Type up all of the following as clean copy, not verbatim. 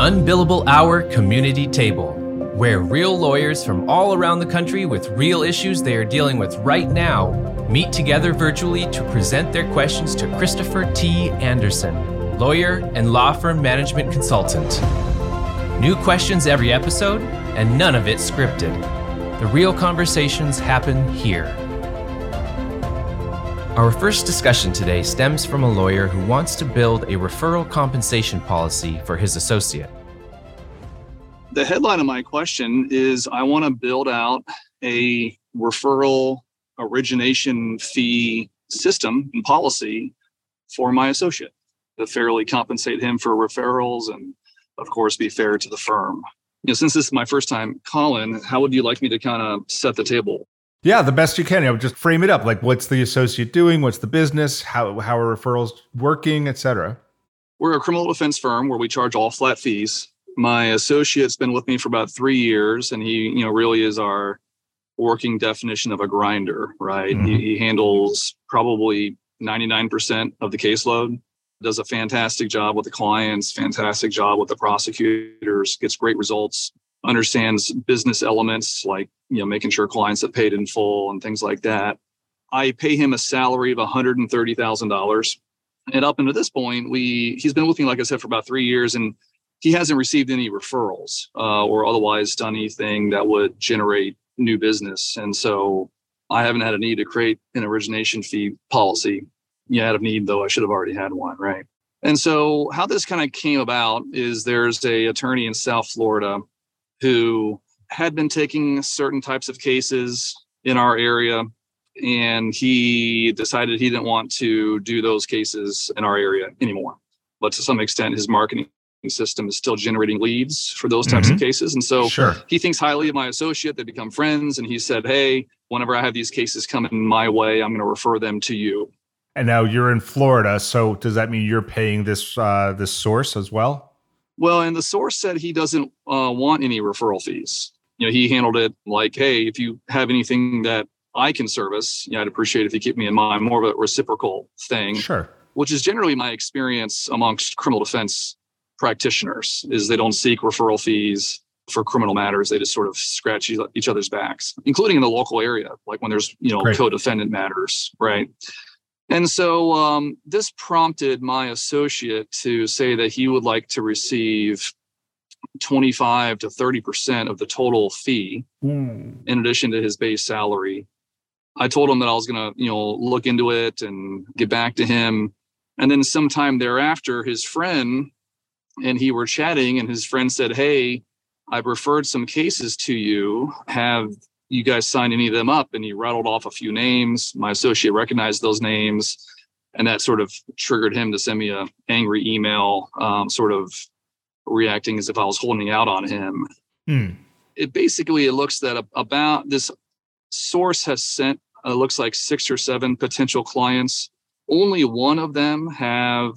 Unbillable Hour Community Table, where real lawyers from all around the country with real issues they are dealing with right now meet together virtually to present their questions to Christopher T. Anderson, lawyer and law firm management consultant. New questions every episode, and none of it scripted. The real conversations happen here. Our first discussion today stems from a lawyer who wants to build a referral compensation policy for his associate. The headline of my question is, I want to build out a referral origination fee system and policy for my associate to fairly compensate him for referrals and, of course, be fair to the firm. You know, since this is my first time, Colin, how would you like me to kind of set the table? Yeah, the best you can. You know, just frame it up. Like, what's the associate doing? What's the business? How are referrals working, et cetera? We're a criminal defense firm where we charge all flat fees. My associate's been with me for about 3 years, and he, you know, really is our working definition of a grinder, right? Mm-hmm. He handles probably 99% of the caseload, does a fantastic job with the clients, fantastic job with the prosecutors, gets great results, understands business elements like, you know, making sure clients have paid in full and things like that. I pay him a salary of $130,000. And up until this point, he's been with me, like I said, for about 3 years, and he hasn't received any referrals or otherwise done anything that would generate new business. And so I haven't had a need to create an origination fee policy. Yeah, out of need, though, I should have already had one, right? And so how this kind of came about is there's a attorney in South Florida who had been taking certain types of cases in our area, and he decided he didn't want to do those cases in our area anymore. But to some extent, his marketing system is still generating leads for those types of cases. And so he thinks highly of my associate. They become friends. And he said, hey, whenever I have these cases coming my way, I'm going to refer them to you. And now you're in Florida. So does that mean you're paying this source as well? Well, and the source said he doesn't want any referral fees. You know, he handled it like, hey, if you have anything that I can service, you know, I'd appreciate it if you keep me in mind, more of a reciprocal thing. Sure. Which is generally my experience amongst criminal defense practitioners, is they don't seek referral fees for criminal matters. They just sort of scratch each other's backs, including in the local area, like when there's, you know, co-defendant matters, right? And so this prompted my associate to say that he would like to receive 25 to 30% of the total fee in addition to his base salary. I told him that I was going to, you know, look into it and get back to him. And then sometime thereafter, his friend and he were chatting, and his friend said, hey, I've referred some cases to you. Have you guys signed any of them up? And he rattled off a few names. My associate recognized those names, and that sort of triggered him to send me an angry email, sort of reacting as if I was holding out on him. It looks that about this source has sent, it looks like 6 or 7 potential clients. Only one of them have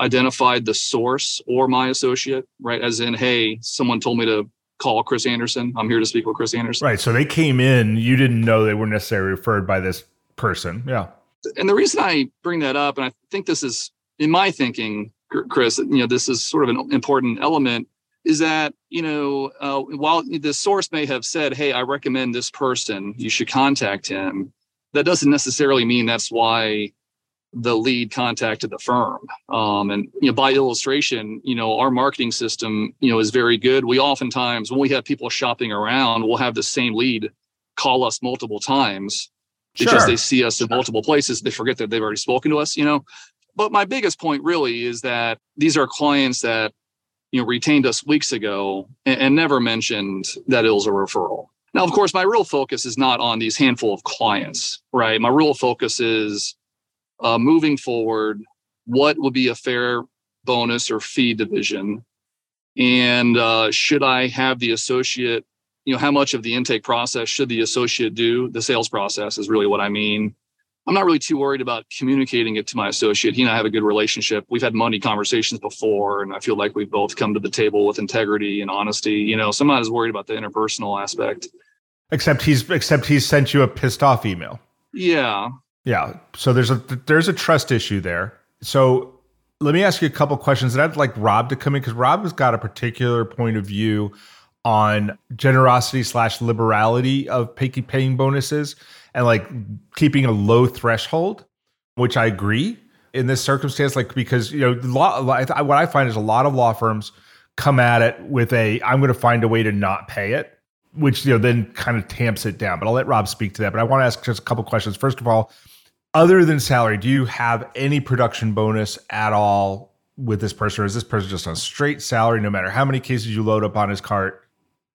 identified the source or my associate, right? As in, hey, someone told me to call Chris Anderson. I'm here to speak with Chris Anderson. Right. So they came in. You didn't know they were necessarily referred by this person. Yeah. And the reason I bring that up, and I think this is, in my thinking, Chris, you know, this is sort of an important element, is that, you know, while the source may have said, hey, I recommend this person, you should contact him, that doesn't necessarily mean that's why the lead contacted the firm. And, you know, by illustration, you know, our marketing system, you know, is very good. We oftentimes, when we have people shopping around, we'll have the same lead call us multiple times because they see us in multiple places. They forget that they've already spoken to us, you know. But my biggest point really is that these are clients that, you know, retained us weeks ago and never mentioned that it was a referral. Now, of course, my real focus is not on these handful of clients, right? My real focus is moving forward, what would be a fair bonus or fee division? And should I have the associate, you know, how much of the intake process should the associate do? The sales process is really what I mean. I'm not really too worried about communicating it to my associate. He and I have a good relationship. We've had money conversations before, and I feel like we've both come to the table with integrity and honesty, you know, so I'm not as worried about the interpersonal aspect. Except he's sent you a pissed off email. Yeah. So there's a trust issue there. So Let me ask you a couple of questions, and I'd like Rob to come in because Rob has got a particular point of view on generosity/liberality of paying bonuses and like keeping a low threshold, which I agree in this circumstance, like, because, you know, what I find is a lot of law firms come at it with I'm going to find a way to not pay it, which, you know, then kind of tamps it down. But I'll let Rob speak to that. But I want to ask just a couple of questions. First of all, other than salary, do you have any production bonus at all with this person? Or is this person just on straight salary, no matter how many cases you load up on his cart?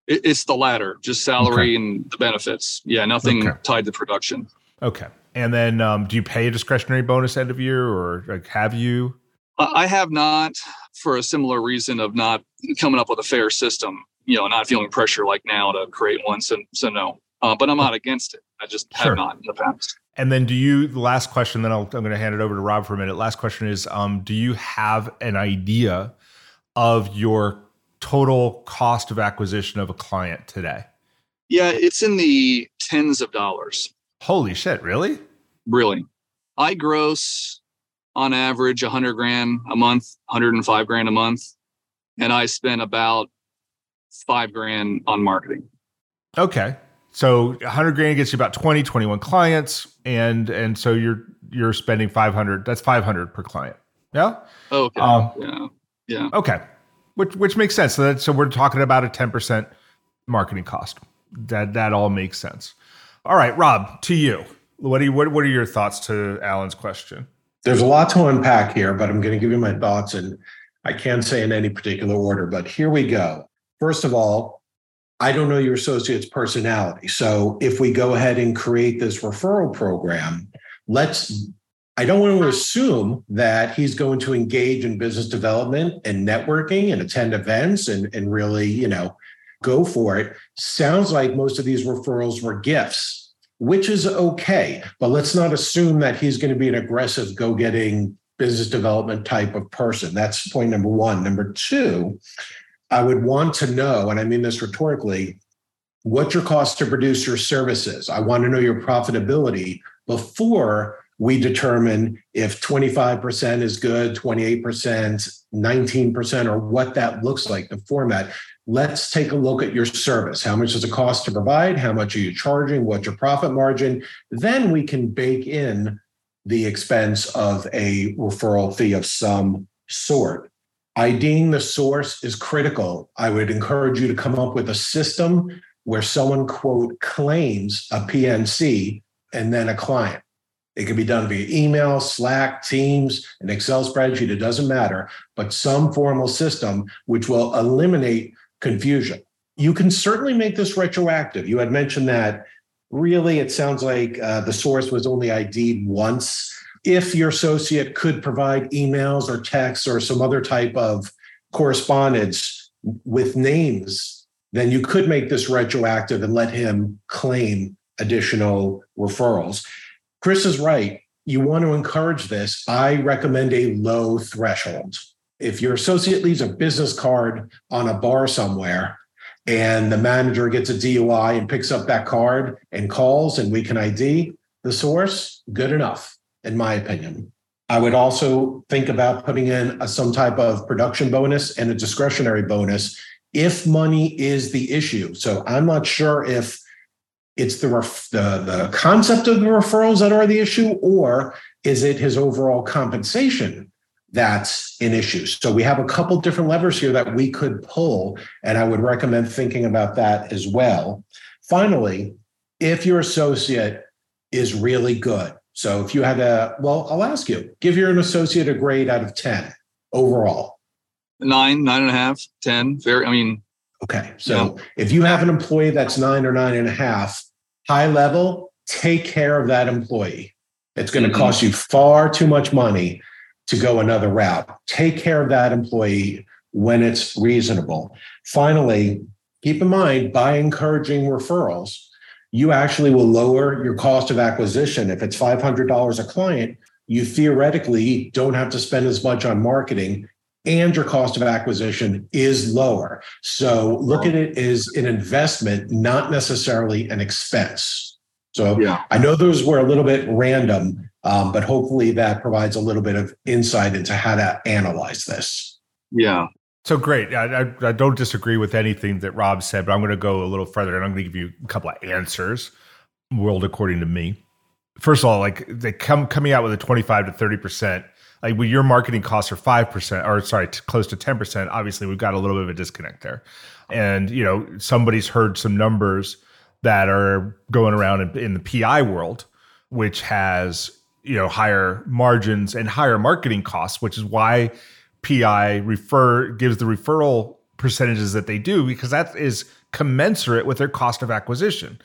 It's the latter, just salary and the benefits. Yeah, nothing tied to production. Okay. And then do you pay a discretionary bonus end of year, or like, have you? I have not, for a similar reason of not coming up with a fair system, you know, not feeling pressure like now to create one. So no, but I'm not against it. I just have not in the past. And then last question, then I'm going to hand it over to Rob for a minute. Last question is, do you have an idea of your total cost of acquisition of a client today? Yeah, it's in the tens of dollars. Holy shit, really? Really. I gross on average $100,000 a month, $105,000 a month. And I spend about $5,000 on marketing. Okay. So $100,000 gets you about 20, 21 clients. And so you're spending $500. That's $500 per client. Yeah. Okay. Yeah. Okay. Which makes sense. So we're talking about a 10% marketing cost. That all makes sense. All right, Rob, to you. What are your thoughts to Alan's question? There's a lot to unpack here, but I'm going to give you my thoughts, and I can't say in any particular order, but here we go. First of all, I don't know your associate's personality. So if we go ahead and create this referral program, I don't want to assume that he's going to engage in business development and networking and attend events and really, you know, go for it. Sounds like most of these referrals were gifts, which is okay, but let's not assume that he's going to be an aggressive go-getting business development type of person. That's point number one. Number two, I would want to know, and I mean this rhetorically, what your cost to produce your services. I want to know your profitability before we determine if 25% is good, 28%, 19%, or what that looks like, the format. Let's take a look at your service. How much does it cost to provide? How much are you charging? What's your profit margin? Then we can bake in the expense of a referral fee of some sort. IDing the source is critical. I would encourage you to come up with a system where someone, quote, claims a PNC and then a client. It can be done via email, Slack, Teams, an Excel spreadsheet, it doesn't matter, but some formal system which will eliminate confusion. You can certainly make this retroactive. You had mentioned that really it sounds like the source was only ID'd once. If your associate could provide emails or texts or some other type of correspondence with names, then you could make this retroactive and let him claim additional referrals. Chris is right. You want to encourage this. I recommend a low threshold. If your associate leaves a business card on a bar somewhere and the manager gets a DUI and picks up that card and calls and we can ID the source, good enough. In my opinion, I would also think about putting in some type of production bonus and a discretionary bonus if money is the issue. So I'm not sure if it's the concept of the referrals that are the issue, or is it his overall compensation that's an issue. So we have a couple different levers here that we could pull, and I would recommend thinking about that as well. Finally, if your associate is really good, so if you had I'll ask you, give your associate a grade out of 10 overall. 9, 9.5, 10. Okay. So yeah. If you have an employee that's 9 or 9.5, high level, take care of that employee. It's going to cost you far too much money to go another route. Take care of that employee when it's reasonable. Finally, keep in mind, by encouraging referrals, you actually will lower your cost of acquisition. If it's $500 a client, you theoretically don't have to spend as much on marketing and your cost of acquisition is lower. So look at it as an investment, not necessarily an expense. So yeah. I know those were a little bit random, but hopefully that provides a little bit of insight into how to analyze this. Yeah. So great. I don't disagree with anything that Rob said, but I'm going to go a little further and I'm going to give you a couple of answers, world according to me. First of all, like they coming out with a 25 to 30%, like when your marketing costs are 5% or sorry, close to 10%, obviously we've got a little bit of a disconnect there. And, you know, somebody's heard some numbers that are going around in the PI world, which has, you know, higher margins and higher marketing costs, which is why PI gives the referral percentages that they do, because that is commensurate with their cost of acquisition.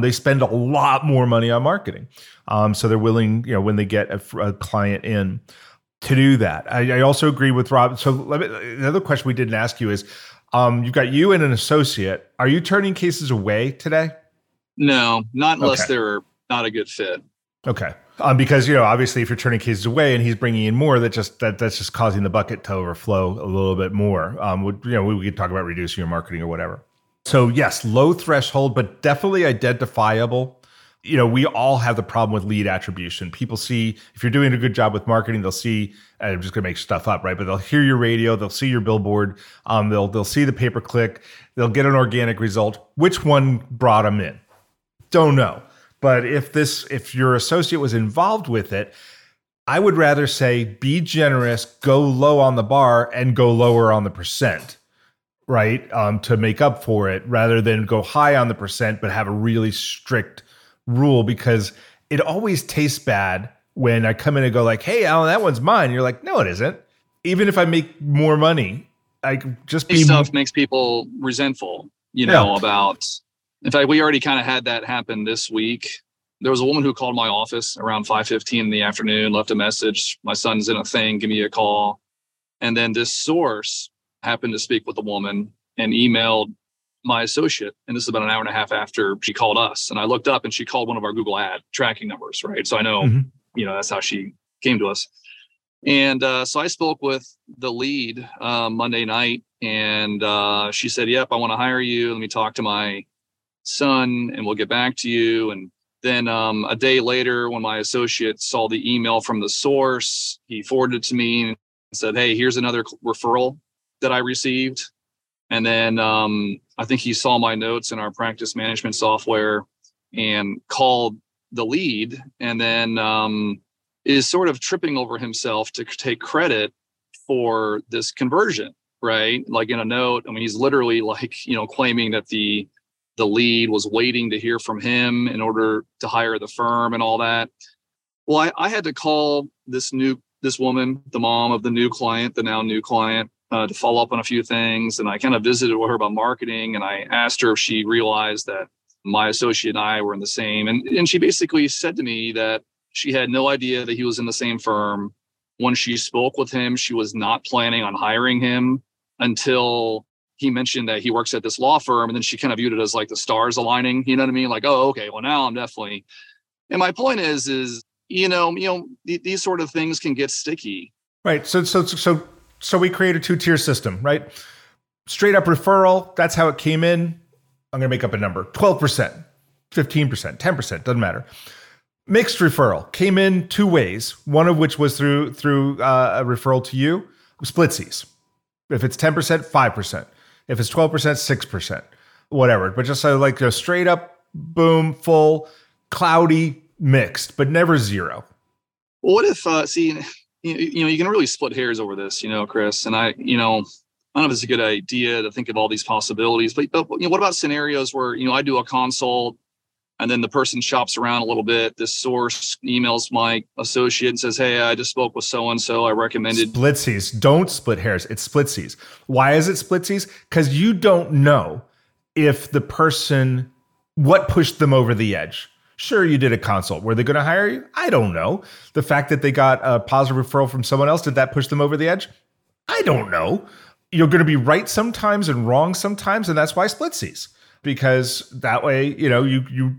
They spend a lot more money on marketing. So they're willing, you know, when they get a client in to do that. I also agree with Rob. So another question we didn't ask you is, you've got you and an associate. Are you turning cases away today? No, not unless they're not a good fit. Okay. Because, you know, obviously if you're turning cases away and he's bringing in more, that's just causing the bucket to overflow a little bit more. You know, we could talk about reducing your marketing or whatever. So yes, low threshold, but definitely identifiable. You know, we all have the problem with lead attribution. People see, if you're doing a good job with marketing, they'll see, and I'm just going to make stuff up, right? But they'll hear your radio, they'll see your billboard, they'll see the pay-per-click, they'll get an organic result. Which one brought them in? Don't know. But if your associate was involved with it, I would rather say be generous, go low on the bar and go lower on the percent, right? To make up for it rather than go high on the percent, but have a really strict rule, because it always tastes bad when I come in and go like, hey, Alan, that one's mine. You're like, no, it isn't. Even if I make more money, I just be stuff makes people resentful, you know, about. In fact, we already kind of had that happen this week. There was a woman who called my office around 5:15 in the afternoon, left a message. My son's in a thing, give me a call. And then this source happened to speak with the woman and emailed my associate. And this is about an hour and a half after she called us. And I looked up and she called one of our Google ad tracking numbers, right? So I know, you know, that's how she came to us. And so I spoke with the lead Monday night and she said, yep, I want to hire you. Let me talk to my son and we'll get back to you. And then a day later, when my associate saw the email from the source, he forwarded it to me and said, hey, here's another referral that I received. And then I think he saw my notes in our practice management software and called the lead, and then is sort of tripping over himself to take credit for this conversion, right? Like in a note, I mean, he's literally like, you know, claiming that the lead was waiting to hear from him in order to hire the firm and all that. Well, I had to call this woman, the mom of the now new client, to follow up on a few things. And I kind of visited with her about marketing. And I asked her if she realized that my associate and I were in the same. And she basically said to me that she had no idea that he was in the same firm. When she spoke with him, she was not planning on hiring him until he mentioned that he works at this law firm. And then she kind of viewed it as like the stars aligning, you know what I mean? Like, oh, okay, well now I'm definitely. And my point is, you know, these sort of things can get sticky. Right. So we create a two-tier system, right? Straight up referral, that's how it came in. I'm going to make up a number, 12%, 15%, 10%, doesn't matter. Mixed referral came in two ways, one of which was through a referral to you, splitsies. If it's 10%, 5%. If it's 12%, 6%, whatever. But just so like a straight up, boom, full, cloudy, mixed, but never zero. Well, what if, you know, you can really split hairs over this, you know, Chris. And I don't know if it's a good idea to think of all these possibilities, but you know, what about scenarios where, you know, I do a consult and then the person shops around a little bit. This source emails my associate and says, hey, I just spoke with so-and-so. I recommended. Splitsies. Don't split hairs. It's splitsies. Why is it splitsies? Because you don't know if the person, what pushed them over the edge. Sure, you did a consult. Were they going to hire you? I don't know. The fact that they got a positive referral from someone else, did that push them over the edge? I don't know. You're going to be right sometimes and wrong sometimes, and that's why splitsies. Because that way, you know, you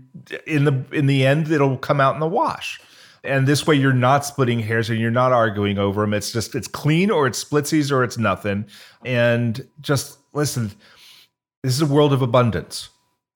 in the end, it'll come out in the wash. And this way, you're not splitting hairs and you're not arguing over them. It's just, it's clean or it's splitsies or it's nothing. And just listen, this is a world of abundance.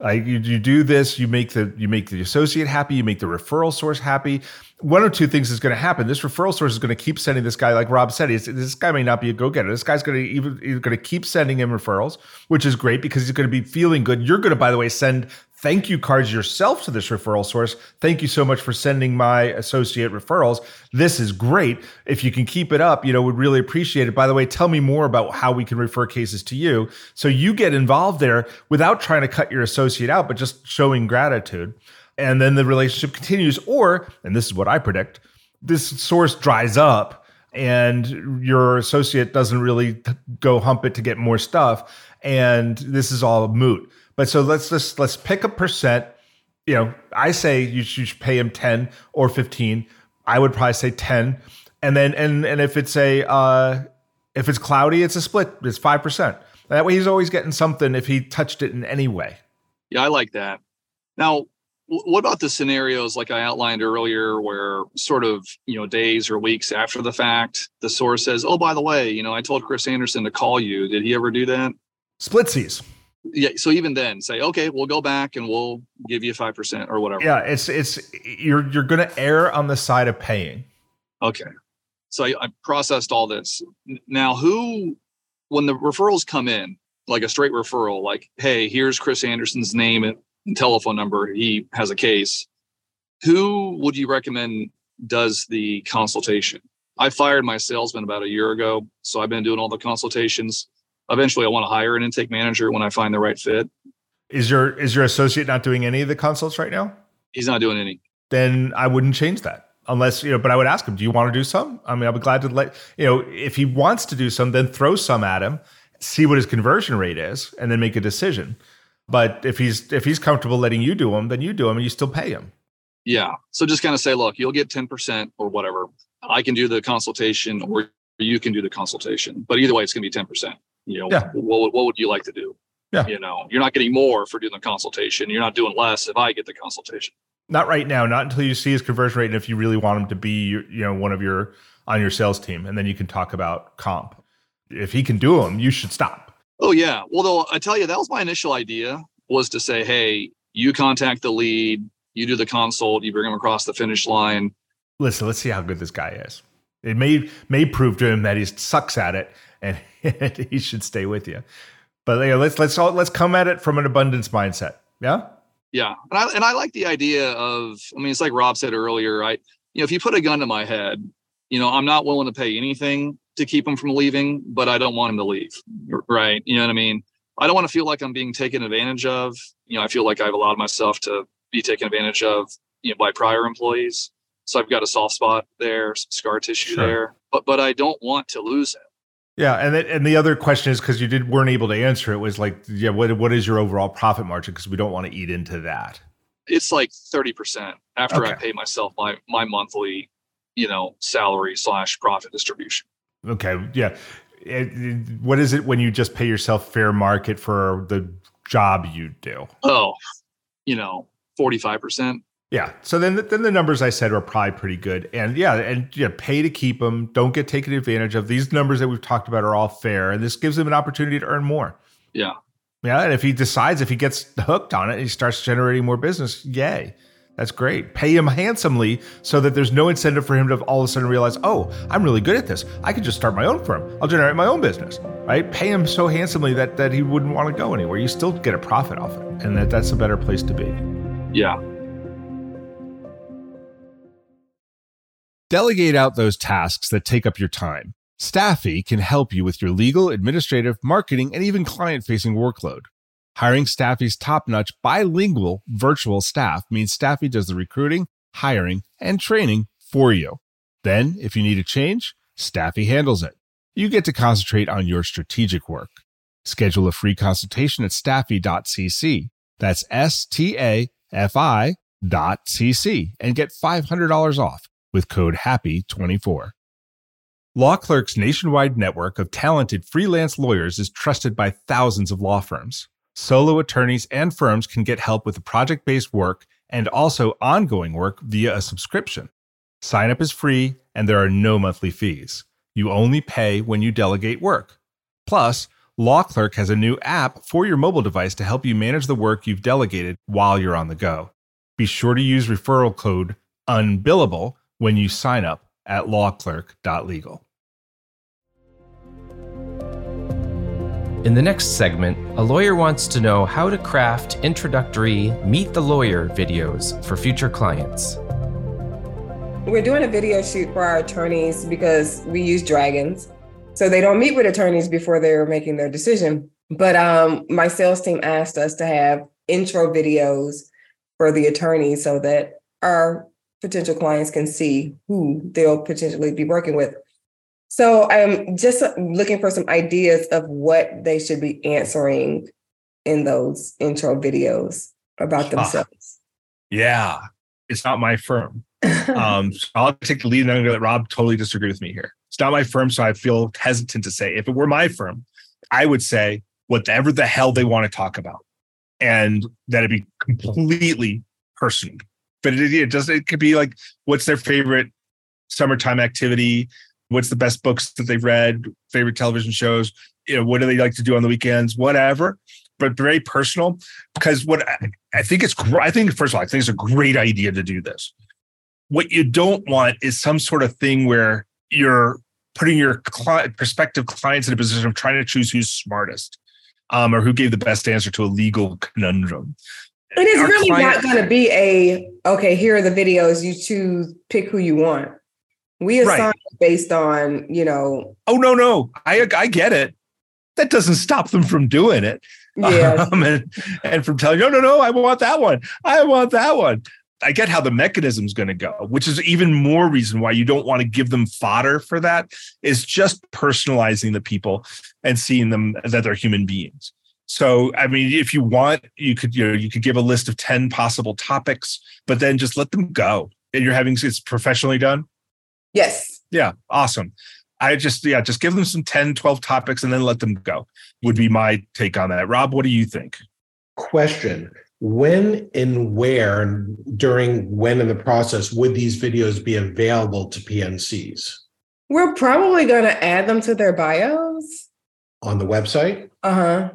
You do this, you make the associate happy, you make the referral source happy. One or two things is going to happen. This referral source is going to keep sending this guy, like Rob said, this guy may not be a go-getter. This guy's going to keep sending him referrals, which is great because he's going to be feeling good. You're going to, by the way, send thank you cards yourself to this referral source. Thank you so much for sending my associate referrals. This is great. If you can keep it up, would really appreciate it. By the way, tell me more about how we can refer cases to you. So you get involved there without trying to cut your associate out, but just showing gratitude. And then the relationship continues, or, and this is what I predict, this source dries up and your associate doesn't really go hump it to get more stuff. And this is all moot. But so let's pick a percent. I say you should pay him 10 or 15. I would probably say 10. And then and if it's if it's cloudy, it's a split. It's 5%. That way he's always getting something if he touched it in any way. Yeah, I like that. Now, what about the scenarios like I outlined earlier, where sort of days or weeks after the fact, the source says, "Oh, by the way, I told Chris Anderson to call you." Did he ever do that? Splitsies. Yeah. So even then say, okay, we'll go back and we'll give you 5% or whatever. Yeah. It's, you're going to err on the side of paying. Okay. So I processed all this. Now when the referrals come in, like a straight referral, like, hey, here's Chris Anderson's name and telephone number. He has a case. Who would you recommend does the consultation? I fired my salesman about a year ago. So I've been doing all the consultations. Eventually, I want to hire an intake manager when I find the right fit. Is your associate not doing any of the consults right now? He's not doing any. Then I wouldn't change that unless, but I would ask him, do you want to do some? I mean, I'd be glad to if he wants to do some, then throw some at him, see what his conversion rate is, and then make a decision. But if he's comfortable letting you do them, then you do them and you still pay him. Yeah. So just kind of say, look, you'll get 10% or whatever. I can do the consultation or you can do the consultation. But either way, it's going to be 10%. Yeah. What would you like to do? Yeah. You're not getting more for doing the consultation. You're not doing less if I get the consultation. Not right now. Not until you see his conversion rate. And if you really want him to be, one of your, on your sales team, and then you can talk about comp. If he can do them, you should stop. Oh yeah. Well, though, I tell you, that was my initial idea, was to say, hey, you contact the lead, you do the consult, you bring him across the finish line. Listen, let's see how good this guy is. It may prove to him that he sucks at it and he should stay with you. But let's come at it from an abundance mindset. Yeah? Yeah. And I like the idea of, it's like Rob said earlier, if you put a gun to my head, I'm not willing to pay anything to keep him from leaving, but I don't want him to leave. Right. You know what I mean? I don't want to feel like I'm being taken advantage of. I feel like I've allowed myself to be taken advantage of, by prior employees. So I've got a soft spot there, some scar tissue there, but I don't want to lose him. Yeah. And the other question is, because you weren't able to answer it, was like, yeah, what is your overall profit margin? Because we don't want to eat into that. It's like 30% after I pay myself my monthly, salary / profit distribution. Okay. Yeah. What is it when you just pay yourself fair market for the job you do? Oh, 45%. Yeah. So then the numbers I said are probably pretty good. And pay to keep them. Don't get taken advantage of. These numbers that we've talked about are all fair. And this gives him an opportunity to earn more. Yeah. Yeah. And if he decides, if he gets hooked on it and he starts generating more business, yay. That's great. Pay him handsomely so that there's no incentive for him to all of a sudden realize, oh, I'm really good at this. I could just start my own firm. I'll generate my own business, right? Pay him so handsomely that he wouldn't want to go anywhere. You still get a profit off it. And that's a better place to be. Yeah. Delegate out those tasks that take up your time. Staffy can help you with your legal, administrative, marketing, and even client-facing workload. Hiring Staffy's top-notch bilingual virtual staff means Staffy does the recruiting, hiring, and training for you. Then, if you need a change, Staffy handles it. You get to concentrate on your strategic work. Schedule a free consultation at staffy.cc. That's STAFI.cc and get $500 off with code HAPPY24. LawClerk's nationwide network of talented freelance lawyers is trusted by thousands of law firms. Solo attorneys and firms can get help with project-based work and also ongoing work via a subscription. Sign up is free and there are no monthly fees. You only pay when you delegate work. Plus, LawClerk has a new app for your mobile device to help you manage the work you've delegated while you're on the go. Be sure to use referral code UNBILLABLE when you sign up at lawclerk.legal. In the next segment, a lawyer wants to know how to craft introductory Meet the Lawyer videos for future clients. We're doing a video shoot for our attorneys because we use dragons. So they don't meet with attorneys before they're making their decision. But my sales team asked us to have intro videos for the attorneys so that our potential clients can see who they'll potentially be working with. So I'm just looking for some ideas of what they should be answering in those intro videos about themselves. Yeah, it's not my firm. So I'll take the lead and I'm going to let Rob totally disagree with me here. It's not my firm, so I feel hesitant to say. If it were my firm, I would say whatever the hell they want to talk about, and that'd be completely personal. But it could be like, what's their favorite summertime activity? What's the best books that they've read, favorite television shows, what do they like to do on the weekends, whatever, but very personal. Because I think it's a great idea to do this. What you don't want is some sort of thing where you're putting your prospective clients in a position of trying to choose who's smartest or who gave the best answer to a legal conundrum. And it's not going to be here are the videos, you choose, pick who you want. We assign it based on, Oh, no. I get it. That doesn't stop them from doing it. Yeah. And from telling, no, I want that one. I get how the mechanism's going to go, which is even more reason why you don't want to give them fodder for that, is just personalizing the people and seeing them that they're human beings. So, if you want, you could give a list of 10 possible topics, but then just let them go. And it's professionally done. Yes. Yeah. Awesome. Just give them some 10, 12 topics and then let them go would be my take on that. Rob, what do you think? Question. When and where and when in the process would these videos be available to PNCs? We're probably going to add them to their bios. On the website? Uh-huh.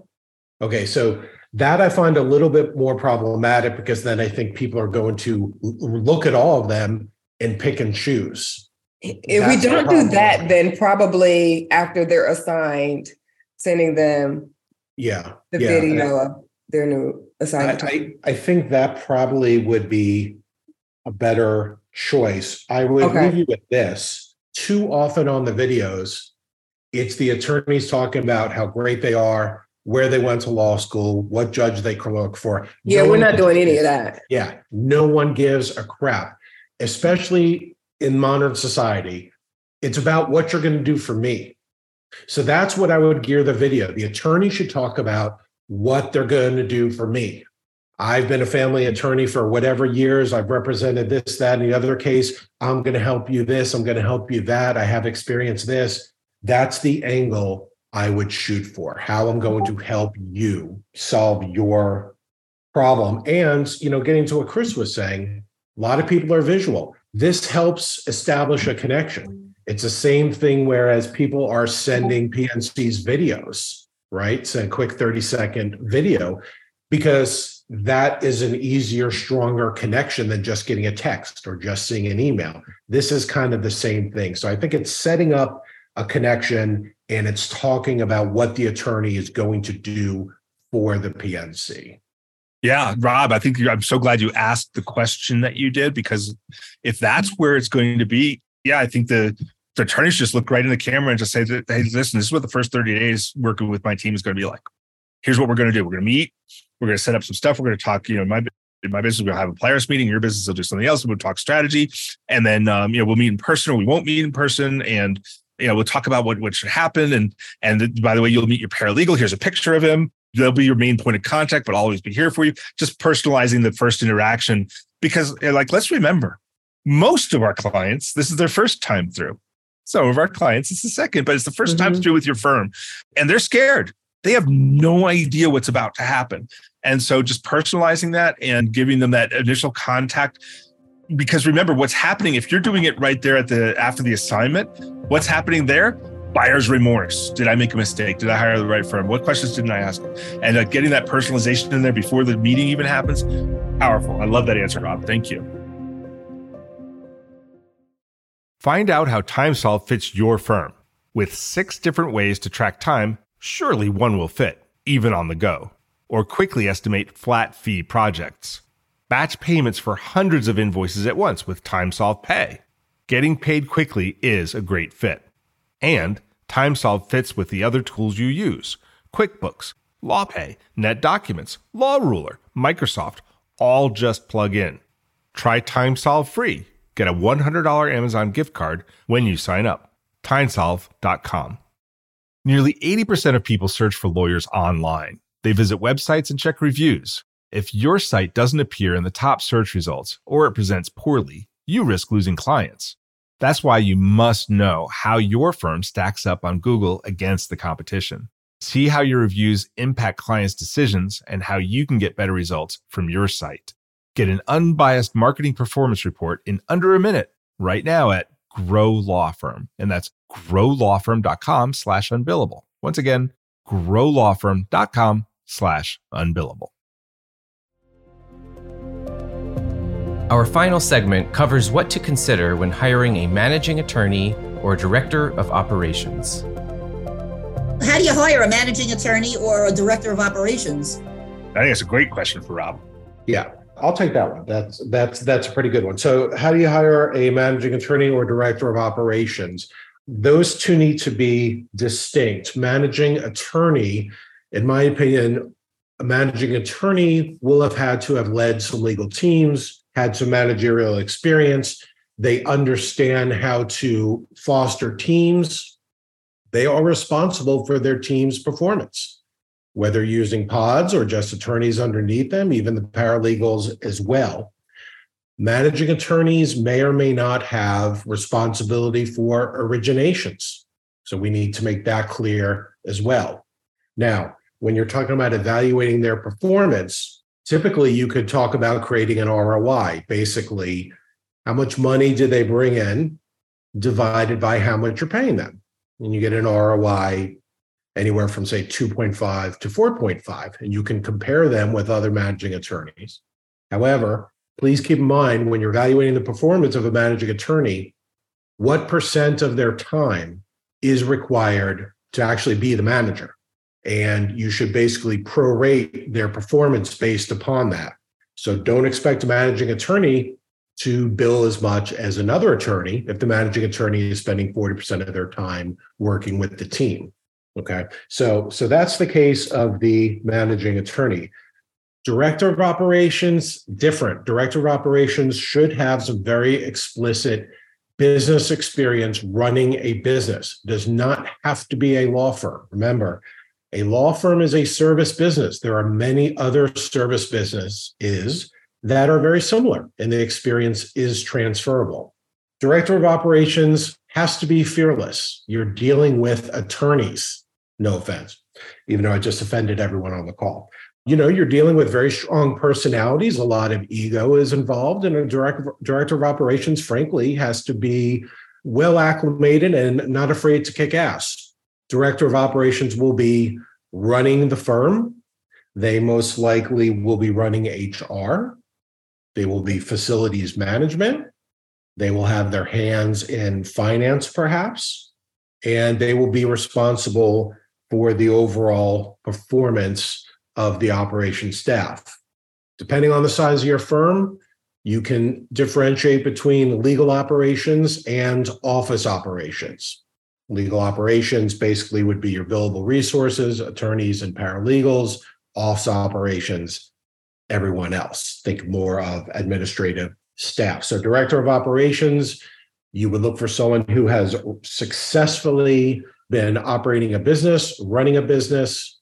Okay. So that I find a little bit more problematic, because then I think people are going to look at all of them and pick and choose. If we don't do that, then probably after they're assigned, sending them the video of their new assignment. I think that probably would be a better choice. I would leave you with this. Too often on the videos, it's the attorneys talking about how great they are, where they went to law school, what judge they look for. Yeah, we're not doing any of that. Yeah, no one gives a crap. Especially in modern society, it's about what you're going to do for me. So that's what I would gear the video. The attorney should talk about what they're going to do for me. I've been a family attorney for whatever years. I've represented this, that, and the other case. I'm going to help you this. I'm going to help you that. I have experience this. That's the angle I would shoot for, how I'm going to help you solve your problem. And, getting to what Chris was saying, a lot of people are visual. This helps establish a connection. It's the same thing, whereas people are sending PNCs videos, right? So a quick 30-second video, because that is an easier, stronger connection than just getting a text or just seeing an email. This is kind of the same thing. So I think it's setting up a connection, and it's talking about what the attorney is going to do for the PNC. Yeah, Rob, I think I'm so glad you asked the question that you did, because if that's where it's going to be, I think the attorneys just look right in the camera and just say, hey, listen, this is what the first 30 days working with my team is going to be like. Here's what we're going to do. We're going to meet. We're going to set up some stuff. We're going to talk, in my business, we're going to have a players meeting. Your business will do something else. We'll talk strategy. And then, we'll meet in person or we won't meet in person. And, we'll talk about what should happen. And by the way, you'll meet your paralegal. Here's a picture of him. They'll be your main point of contact, but I'll always be here for you. Just personalizing the first interaction, because let's remember, most of our clients, this is their first time through. Some of our clients, it's the second, but it's the first time through with your firm, and they're scared. They have no idea what's about to happen. And so just personalizing that and giving them that initial contact, because remember what's happening, if you're doing it right there after the assignment, what's happening there buyer's remorse. Did I make a mistake? Did I hire the right firm? What questions didn't I ask? And getting that personalization in there before the meeting even happens, powerful. I love that answer, Rob. Thank you. Find out how TimeSolve fits your firm. With 6 different ways to track time, surely one will fit, even on the go. Or quickly estimate flat fee projects. Batch payments for hundreds of invoices at once with TimeSolve Pay. Getting paid quickly is a great fit. And TimeSolve fits with the other tools you use. QuickBooks, LawPay, NetDocuments, LawRuler, Microsoft, all just plug in. Try TimeSolve free. Get a $100 Amazon gift card when you sign up. TimeSolve.com. Nearly 80% of people search for lawyers online. They visit websites and check reviews. If your site doesn't appear in the top search results or it presents poorly, you risk losing clients. That's why you must know how your firm stacks up on Google against the competition. See how your reviews impact clients' decisions and how you can get better results from your site. Get an unbiased marketing performance report in under a minute right now at Grow Law Firm. And that's growlawfirm.com/unbillable. Once again, growlawfirm.com/unbillable. Our final segment covers what to consider when hiring a managing attorney or director of operations. How do you hire a managing attorney or a director of operations? I think that's a great question for Rob. Yeah, I'll take that one. That's a pretty good one. So how do you hire a managing attorney or director of operations? Those two need to be distinct. Managing attorney, in my opinion, a managing attorney will have had to have led some legal teams, had some managerial experience. They understand how to foster teams. They are responsible for their team's performance, whether using pods or just attorneys underneath them, even the paralegals as well. Managing attorneys may or may not have responsibility for originations. So we need to make that clear as well. Now, when you're talking about evaluating their performance, typically you could talk about creating an ROI, basically how much money did they bring in divided by how much you're paying them. And you get an ROI anywhere from say 2.5 to 4.5, and you can compare them with other managing attorneys. However, please keep in mind when you're evaluating the performance of a managing attorney, what percent of their time is required to actually be the manager? And you should basically prorate their performance based upon that. So don't expect a managing attorney to bill as much as another attorney if the managing attorney is spending 40% of their time working with the team. Okay, so that's the case of the managing attorney. Director of operations, different. Director of operations should have some very explicit business experience running a business. Does not have to be a law firm. Remember, a law firm is a service business. There are many other service businesses that are very similar, and the experience is transferable. Director of operations has to be fearless. You're dealing with attorneys. No offense, even though I just offended everyone on the call. You know, you're dealing with very strong personalities. A lot of ego is involved, and a director of operations, frankly, has to be well acclimated and not afraid to kick ass. Director of operations will be running the firm. They most likely will be running HR. They will be facilities management. They will have their hands in finance, perhaps, and they will be responsible for the overall performance of the operations staff. Depending on the size of your firm, you can differentiate between legal operations and office operations. Legal operations basically would be your billable resources, attorneys and paralegals. Office operations, everyone else. Think more of administrative staff. So director of operations, you would look for someone who has successfully been operating a business, running a business.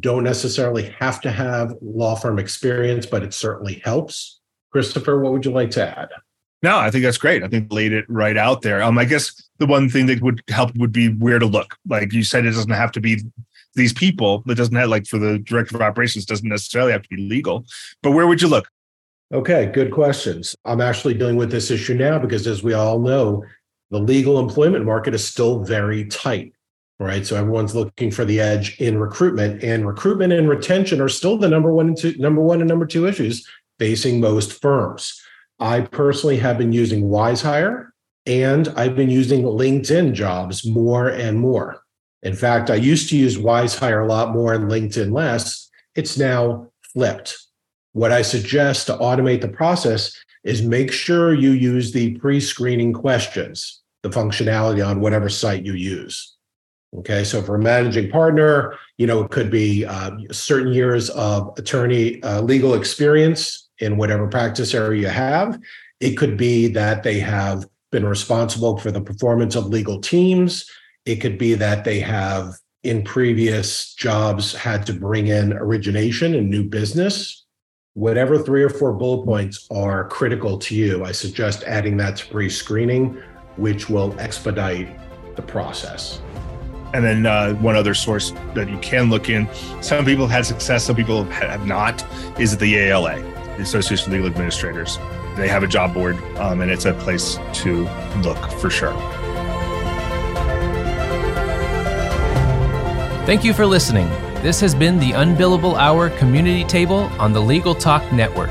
Don't necessarily have to have law firm experience, but it certainly helps. Christopher, what would you like to add? No, I think that's great. I think laid it right out there. I guess the one thing that would help would be where to look. Like you said, it doesn't have to be these people. It doesn't have, like for the director of operations, doesn't necessarily have to be legal. But where would you look? Okay, good questions. I'm actually dealing with this issue now because as we all know, the legal employment market is still very tight. right? So everyone's looking for the edge in recruitment, and recruitment and retention are still the number one and number two issues facing most firms. I personally have been using WiseHire, and I've been using LinkedIn Jobs more and more. In fact, I used to use WiseHire a lot more and LinkedIn less. It's now flipped. What I suggest to automate the process is make sure you use the pre-screening questions, the functionality on whatever site you use. Okay, so for a managing partner, you know, it could be certain years of attorney legal experience in whatever practice area you have. It could be that they have been responsible for the performance of legal teams. It could be that they have, in previous jobs, had to bring in origination and new business. Whatever 3 or 4 bullet points are critical to you, I suggest adding that to pre-screening, which will expedite the process. And then one other source that you can look in, some people have had success, some people have not, is the ALA, the Association of Legal Administrators. They have a job board, and it's a place to look for sure. Thank you for listening. This has been the Unbillable Hour Community Table on the Legal Talk Network.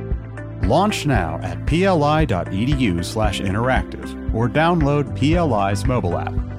Launch now at pli.edu/interactive or download PLI's mobile app.